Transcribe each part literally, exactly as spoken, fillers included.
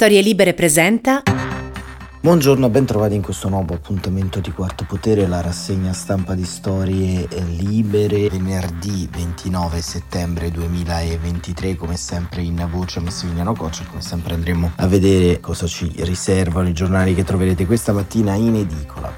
Storie Libere presenta. Buongiorno, ben trovati in questo nuovo appuntamento di Quarto Potere, la rassegna stampa di Storie Libere, venerdì ventinove settembre duemilaventitré, come sempre in voce Massimiliano Coccio. Come sempre andremo a vedere cosa ci riservano i giornali che troverete questa mattina in edicola.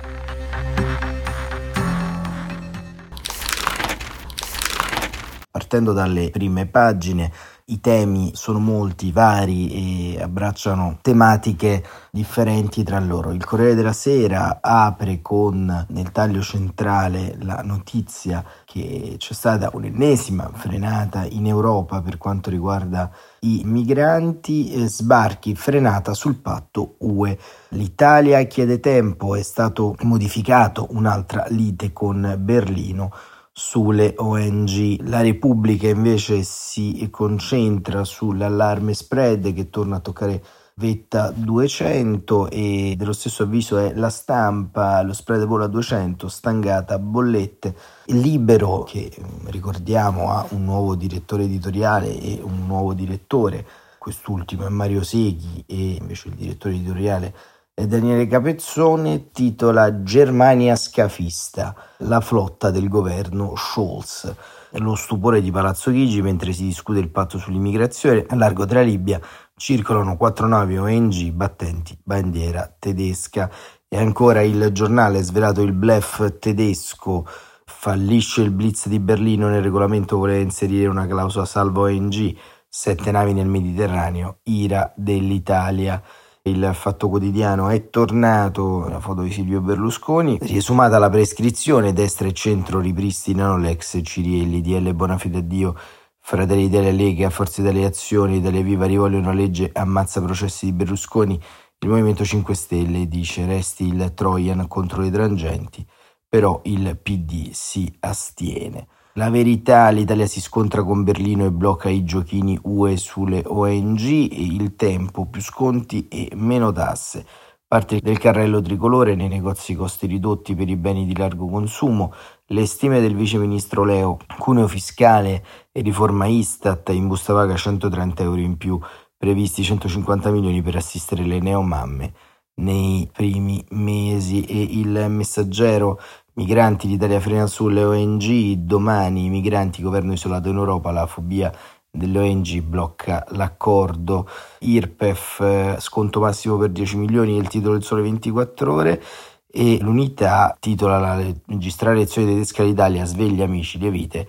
Partendo dalle prime pagine, i temi sono molti, vari e abbracciano tematiche differenti tra loro. Il Corriere della Sera apre con nel taglio centrale la notizia che c'è stata un'ennesima frenata in Europa per quanto riguarda i migranti, sbarchi frenata sul patto U E. L'Italia chiede tempo, è stato modificato un'altra lite con Berlino sulle O N G. La Repubblica invece si concentra sull'allarme spread che torna a toccare vetta duecento e dello stesso avviso è La Stampa, lo spread vola a duecento, stangata bollette. Libero, che ricordiamo ha un nuovo direttore editoriale e un nuovo direttore, quest'ultimo è Mario Seghi e invece il direttore editoriale Daniele Capezzone, titola Germania scafista, la flotta del governo Scholz. Lo stupore di Palazzo Chigi mentre si discute il patto sull'immigrazione, a largo della Libia circolano quattro navi O N G battenti bandiera tedesca. E ancora Il Giornale, svelato il bluff tedesco, fallisce il blitz di Berlino, nel regolamento voleva inserire una clausola salva O N G, sette navi nel Mediterraneo, ira dell'Italia. Il Fatto Quotidiano è tornato, la foto di Silvio Berlusconi, riesumata la prescrizione, destra e centro ripristinano l'ex Cirielli, D L Bonafede addio, Fratelli della Lega, Forza delle azioni, Italia Viva rivogliono legge ammazza processi di Berlusconi, il Movimento cinque Stelle dice resti il Trojan contro le tangenti, però il P D si astiene. La Verità, l'Italia si scontra con Berlino e blocca i giochini U E sulle O N G, e Il Tempo, più sconti e meno tasse. Parte del carrello tricolore, nei negozi costi ridotti per i beni di largo consumo, le stime del viceministro Leo, cuneo fiscale e riforma Istat, in busta paga centotrenta euro in più, previsti centocinquanta milioni per assistere le neomamme nei primi mesi. E Il Messaggero, migranti, l'Italia frena sulle O N G, domani migranti, governo isolato in Europa, la fobia delle O N G blocca l'accordo, I R P E F sconto massimo per dieci milioni, il titolo del Sole ventiquattro ore, e l'Unità titola la magistrale elezione tedesca d'Italia, sveglia amici, le vite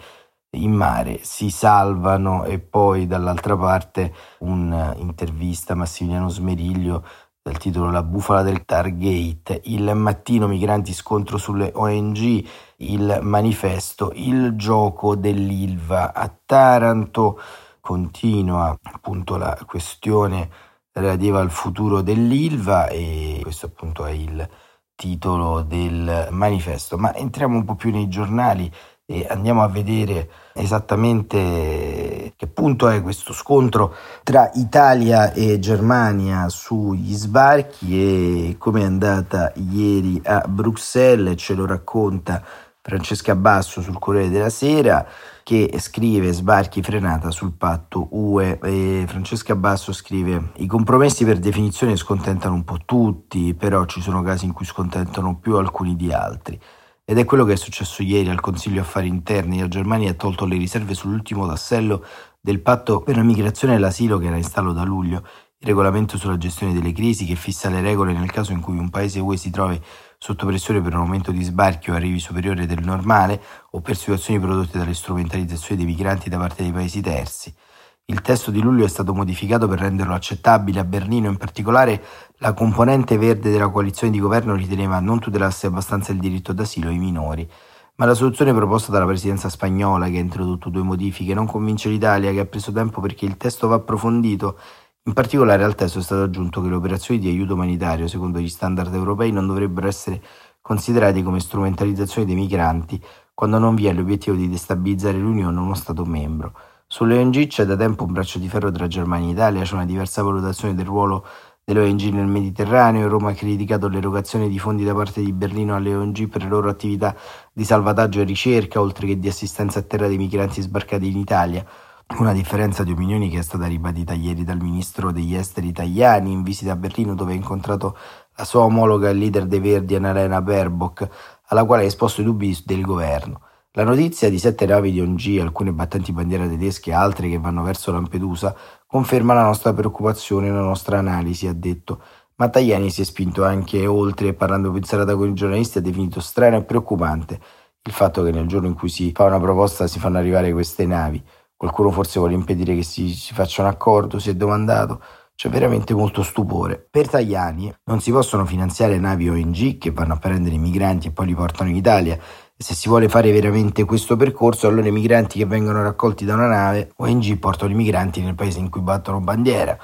in mare si salvano. E poi dall'altra parte un'intervista Massimiliano Smeriglio dal titolo La bufala del Targate, Il Mattino, migranti scontro sulle O N G, Il Manifesto, il gioco dell'Ilva a Taranto, continua appunto la questione relativa al futuro dell'Ilva e questo appunto è il titolo del Manifesto. Ma entriamo un po' più nei giornali e andiamo a vedere esattamente che punto è questo scontro tra Italia e Germania sugli sbarchi e come è andata ieri a Bruxelles. Ce lo racconta Francesca Basso sul Corriere della Sera, che scrive sbarchi frenata sul patto U E. E Francesca Basso scrive: i compromessi per definizione scontentano un po' tutti, però ci sono casi in cui scontentano più alcuni di altri. Ed è quello che è successo ieri al Consiglio Affari Interni. La Germania ha tolto le riserve sull'ultimo tassello del patto per la migrazione e l'asilo che era in stallo da luglio, il regolamento sulla gestione delle crisi che fissa le regole nel caso in cui un paese U E si trovi sotto pressione per un aumento di sbarchi o arrivi superiore del normale o per situazioni prodotte dalle strumentalizzazioni dei migranti da parte dei paesi terzi. Il testo di luglio è stato modificato per renderlo accettabile. A Berlino in particolare la componente verde della coalizione di governo riteneva non tutelasse abbastanza il diritto d'asilo ai minori, ma la soluzione proposta dalla presidenza spagnola, che ha introdotto due modifiche, non convince l'Italia, che ha preso tempo perché il testo va approfondito. In particolare al testo è stato aggiunto che le operazioni di aiuto umanitario, secondo gli standard europei, non dovrebbero essere considerate come strumentalizzazione dei migranti quando non vi è l'obiettivo di destabilizzare l'Unione o uno Stato membro. Sulle O N G c'è da tempo un braccio di ferro tra Germania e Italia, c'è una diversa valutazione del ruolo delle O N G nel Mediterraneo. Roma ha criticato l'erogazione di fondi da parte di Berlino alle O N G per le loro attività di salvataggio e ricerca, oltre che di assistenza a terra dei migranti sbarcati in Italia. Una differenza di opinioni che è stata ribadita ieri dal ministro degli esteri Tajani in visita a Berlino, dove ha incontrato la sua omologa e leader dei Verdi Annalena Baerbock, alla quale ha esposto i dubbi del governo. La notizia di sette navi di O N G, alcune battenti bandiera tedesche e altre che vanno verso Lampedusa, conferma la nostra preoccupazione e la nostra analisi, ha detto. Ma Tajani si è spinto anche oltre e, parlando pizzarata con i giornalisti, ha definito strano e preoccupante il fatto che nel giorno in cui si fa una proposta si fanno arrivare queste navi. Qualcuno forse vuole impedire che si, si faccia un accordo, si è domandato. C'è veramente molto stupore. Per Tajani non si possono finanziare navi O N G che vanno a prendere i migranti e poi li portano in Italia. Se si vuole fare veramente questo percorso, allora i migranti che vengono raccolti da una nave O N G portano i migranti nel paese in cui battono bandiera.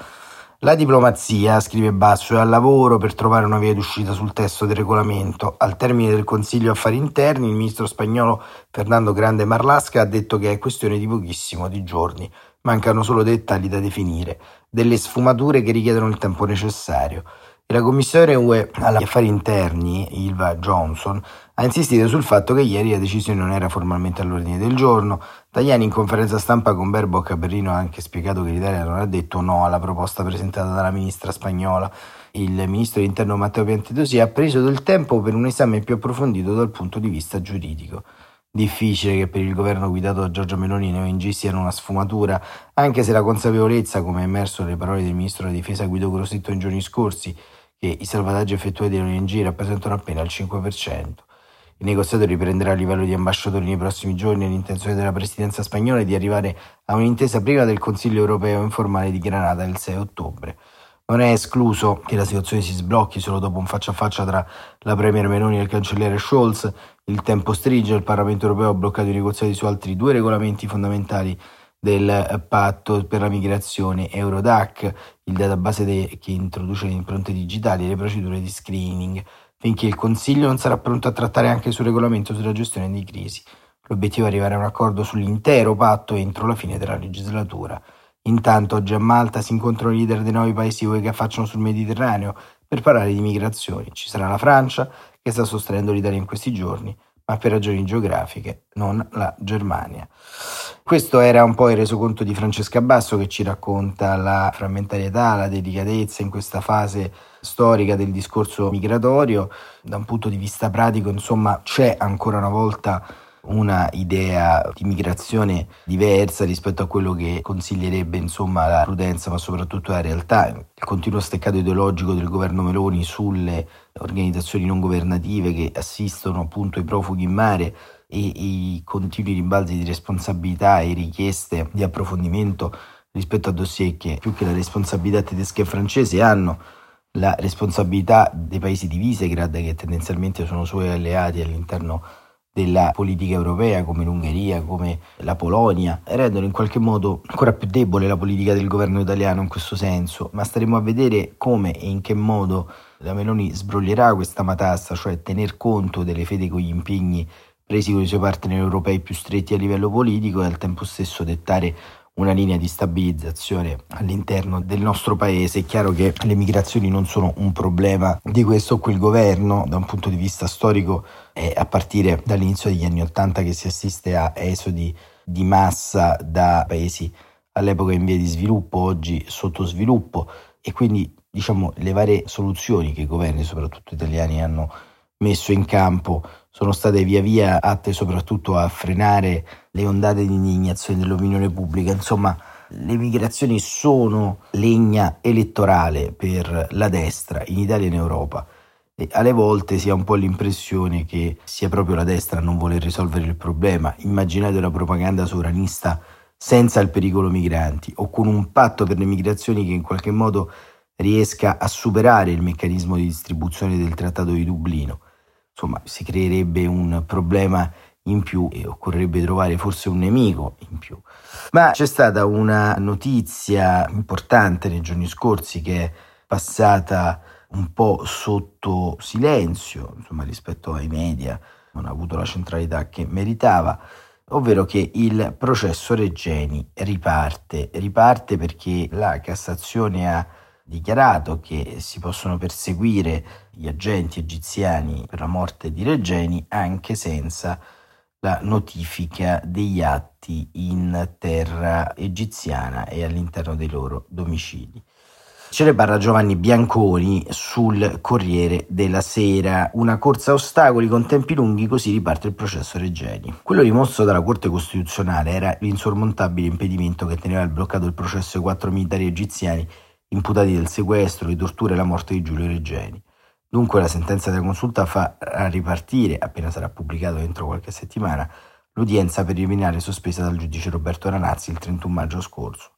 La diplomazia, scrive Basso, è al lavoro per trovare una via d'uscita sul testo del regolamento. Al termine del Consiglio Affari Interni, il ministro spagnolo Fernando Grande Marlaska ha detto che è questione di pochissimo, di giorni. Mancano solo dettagli da definire, delle sfumature che richiedono il tempo necessario. La commissione U E agli affari interni, Ylva Johnson, ha insistito sul fatto che ieri la decisione non era formalmente all'ordine del giorno. Tajani, in conferenza stampa con Baerbock a Berlino, ha anche spiegato che l'Italia non ha detto no alla proposta presentata dalla ministra spagnola. Il ministro dell'interno Matteo Piantedosi ha preso del tempo per un esame più approfondito dal punto di vista giuridico. Difficile che per il governo guidato da Giorgia Meloni le O N G siano una sfumatura, anche se la consapevolezza, come è emerso dalle parole del ministro della difesa Guido Crosetto in giorni scorsi, che i salvataggi effettuati dalle O N G rappresentano appena il cinque per cento. Il negoziato riprenderà a livello di ambasciatori nei prossimi giorni e l'intenzione della presidenza spagnola è di arrivare a un'intesa prima del Consiglio europeo informale di Granada il sei ottobre. Non è escluso che la situazione si sblocchi solo dopo un faccia a faccia tra la premier Meloni e il cancelliere Scholz. Il tempo stringe, il Parlamento europeo ha bloccato i negoziati su altri due regolamenti fondamentali del patto per la migrazione, Eurodac, il database de- che introduce le impronte digitali e le procedure di screening, finché il Consiglio non sarà pronto a trattare anche sul regolamento sulla gestione di crisi. L'obiettivo è arrivare a un accordo sull'intero patto entro la fine della legislatura. Intanto oggi a Malta si incontrano i leader dei nuovi paesi U E che affacciano sul Mediterraneo per parlare di migrazioni. Ci sarà la Francia, che sta sostenendo l'Italia in questi giorni, ma per ragioni geografiche, non la Germania. Questo era un po' il resoconto di Francesca Basso, che ci racconta la frammentarietà, la delicatezza in questa fase storica del discorso migratorio. Da un punto di vista pratico, insomma, c'è ancora una volta una idea di migrazione diversa rispetto a quello che consiglierebbe, insomma, la prudenza, ma soprattutto la realtà. Il continuo steccato ideologico del governo Meloni sulle organizzazioni non governative che assistono appunto i profughi in mare e i continui rimbalzi di responsabilità e richieste di approfondimento rispetto a dossier che, più che la responsabilità tedesca e francese, hanno la responsabilità dei paesi di Visegrad, che tendenzialmente sono suoi alleati all'interno della politica europea, come l'Ungheria, come la Polonia, rendono in qualche modo ancora più debole la politica del governo italiano in questo senso. Ma staremo a vedere come e in che modo la Meloni sbroglierà questa matassa, cioè tener conto delle fede con gli impegni presi con i suoi partner europei più stretti a livello politico e al tempo stesso dettare una linea di stabilizzazione all'interno del nostro paese. È chiaro che le migrazioni non sono un problema di questo o quel governo. Da un punto di vista storico è a partire dall'inizio degli anni Ottanta che si assiste a esodi di massa da paesi all'epoca in via di sviluppo, oggi sottosviluppo, e quindi diciamo le varie soluzioni che i governi, soprattutto italiani, hanno messo in campo sono state via via atte soprattutto a frenare le ondate di indignazione dell'opinione pubblica. Insomma, le migrazioni sono legna elettorale per la destra in Italia e in Europa, e alle volte si ha un po' l'impressione che sia proprio la destra a non voler risolvere il problema. Immaginate la propaganda sovranista senza il pericolo migranti, o con un patto per le migrazioni che in qualche modo riesca a superare il meccanismo di distribuzione del Trattato di Dublino. Insomma, si creerebbe un problema in più e occorrerebbe trovare forse un nemico in più. Ma c'è stata una notizia importante nei giorni scorsi che è passata un po' sotto silenzio, insomma, rispetto ai media, non ha avuto la centralità che meritava, ovvero che il processo Regeni riparte. Riparte perché la Cassazione ha dichiarato che si possono perseguire gli agenti egiziani per la morte di Regeni anche senza la notifica degli atti in terra egiziana e all'interno dei loro domicili. Ce ne parla Giovanni Bianconi sul Corriere della Sera. Una corsa a ostacoli con tempi lunghi, così riparte il processo Regeni. Quello rimosso dalla Corte Costituzionale era l'insormontabile impedimento che teneva bloccato il processo ai quattro militari egiziani imputati del sequestro, le torture e la morte di Giulio Regeni. Dunque la sentenza della consulta fa ripartire, appena sarà pubblicato entro qualche settimana, l'udienza preliminare sospesa dal giudice Roberto Ranazzi il trentuno maggio scorso.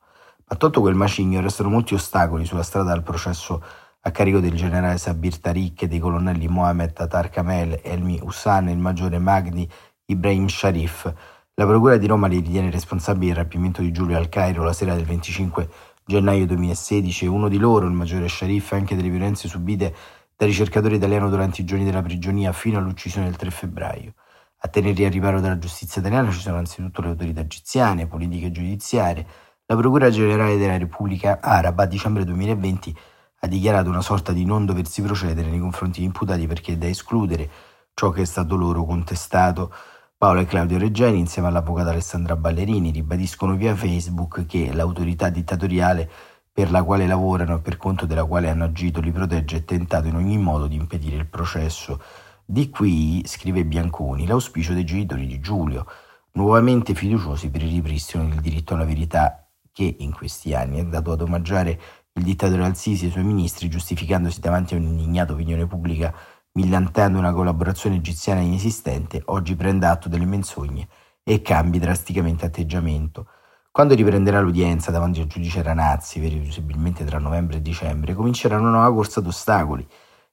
A tutto quel macigno restano molti ostacoli sulla strada al processo a carico del generale Sabir Tarik e dei colonnelli Mohamed Attar Kamel, Elmi Hussan e il maggiore Magdi Ibrahim Sharif. La procura di Roma li ritiene responsabili del rapimento di Giulio al Cairo la sera del venticinque gennaio duemilasedici e uno di loro, il maggiore Sharif, anche delle violenze subite dal ricercatore italiano durante i giorni della prigionia fino all'uccisione del tre febbraio. A tenere il riparo dalla giustizia italiana ci sono anzitutto le autorità egiziane, politiche e giudiziarie. La Procura Generale della Repubblica Araba a dicembre duemilaventi ha dichiarato una sorta di non doversi procedere nei confronti di imputati perché è da escludere ciò che è stato loro contestato. Paolo e Claudio Regeni, insieme all'avvocata Alessandra Ballerini, ribadiscono via Facebook che l'autorità dittatoriale per la quale lavorano e per conto della quale hanno agito li protegge e tentato in ogni modo di impedire il processo. Di qui, scrive Bianconi, l'auspicio dei genitori di Giulio, nuovamente fiduciosi per il ripristino del diritto alla verità, che in questi anni è dato ad omaggiare il dittatore al-Sisi e i suoi ministri, giustificandosi davanti a un'indignata opinione pubblica, millantando una collaborazione egiziana inesistente, oggi prenda atto delle menzogne e cambi drasticamente atteggiamento. Quando riprenderà l'udienza davanti al giudice Ranazzi, verosimilmente tra novembre e dicembre, comincerà una nuova corsa ad ostacoli.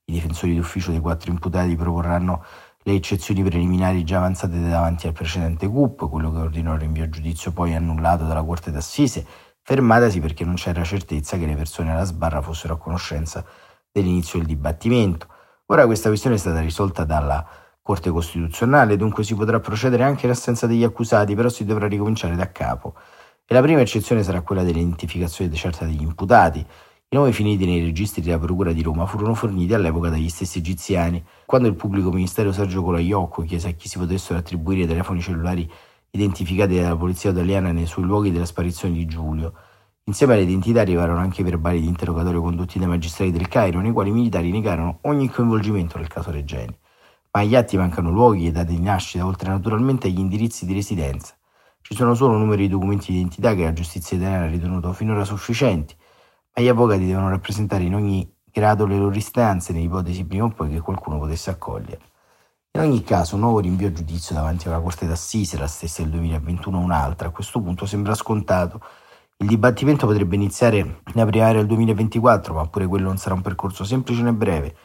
I difensori d'ufficio dei quattro imputati proporranno le eccezioni preliminari già avanzate davanti al precedente G U P, quello che ordinò il rinvio a giudizio poi annullato dalla Corte d'Assise, fermatasi perché non c'era certezza che le persone alla sbarra fossero a conoscenza dell'inizio del dibattimento. Ora questa questione è stata risolta dalla Corte Costituzionale, dunque si potrà procedere anche in assenza degli accusati, però si dovrà ricominciare da capo. E la prima eccezione sarà quella dell'identificazione certa degli imputati. I nomi finiti nei registri della Procura di Roma furono forniti all'epoca dagli stessi egiziani. Quando il pubblico ministero Sergio Colaiocco chiese a chi si potessero attribuire i telefoni cellulari identificati dalla polizia italiana nei suoi luoghi della sparizione di Giulio, insieme alle identità arrivarono anche i verbali di interrogatorio condotti dai magistrati del Cairo, nei quali i militari negarono ogni coinvolgimento nel caso Regeni. Ma agli atti mancano luoghi e date di nascita, oltre naturalmente agli indirizzi di residenza. Ci sono solo numeri di documenti di identità che la giustizia italiana ha ritenuto finora sufficienti. Gli avvocati devono rappresentare in ogni grado le loro istanze, nell'ipotesi prima o poi che qualcuno potesse accogliere. In ogni caso, un nuovo rinvio a giudizio davanti alla Corte d'Assise, la stessa del duemilaventuno, un'altra, a questo punto sembra scontato. Il dibattimento potrebbe iniziare in primavera del duemilaventiquattro, ma pure quello non sarà un percorso semplice né breve.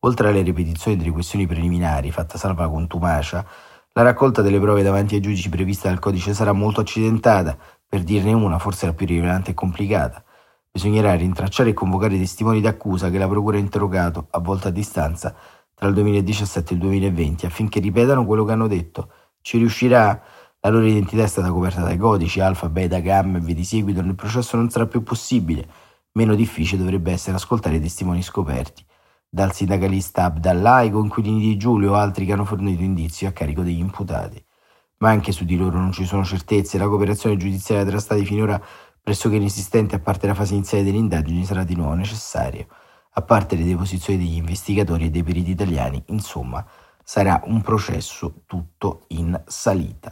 Oltre alle ripetizioni delle questioni preliminari, fatta salva la contumacia, la raccolta delle prove davanti ai giudici prevista dal codice sarà molto accidentata, per dirne una, forse la più rilevante e complicata. Bisognerà rintracciare e convocare i testimoni d'accusa che la procura ha interrogato a volta a distanza tra il duemiladiciassette e il duemilaventi affinché ripetano quello che hanno detto. Ci riuscirà? La loro identità è stata coperta dai codici alfa, beta, gamma e via di seguito. Nel processo non sarà più possibile. Meno difficile dovrebbe essere ascoltare i testimoni scoperti, dal sindacalista Abdallah ai coinquilini di Giulio o altri che hanno fornito indizi a carico degli imputati. Ma anche su di loro non ci sono certezze. La cooperazione giudiziaria tra stati finora pressoché inesistente, a parte la fase iniziale delle indagini, sarà di nuovo necessario, a parte le deposizioni degli investigatori e dei periti italiani. Insomma, sarà un processo tutto in salita.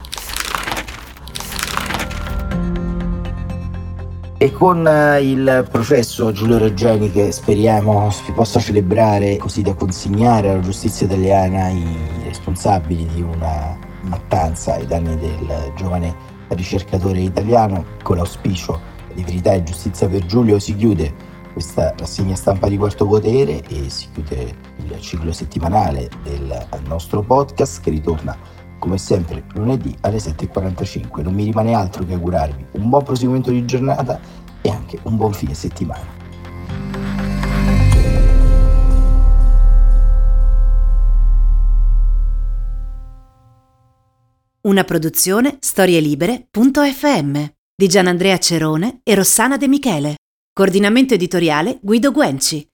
E con il processo Giulio Regeni, che speriamo si possa celebrare così da consegnare alla giustizia italiana i responsabili di una mattanza ai danni del giovane ricercatore italiano, con l'auspicio di verità e giustizia per Giulio, si chiude questa rassegna stampa di Quarto Potere e si chiude il ciclo settimanale del nostro podcast, che ritorna come sempre lunedì alle sette e quarantacinque. Non mi rimane altro che augurarvi un buon proseguimento di giornata e anche un buon fine settimana. Una produzione storielibere punto effe emme di Gianandrea Cerone e Rossana De Michele. Coordinamento editoriale Guido Guenci.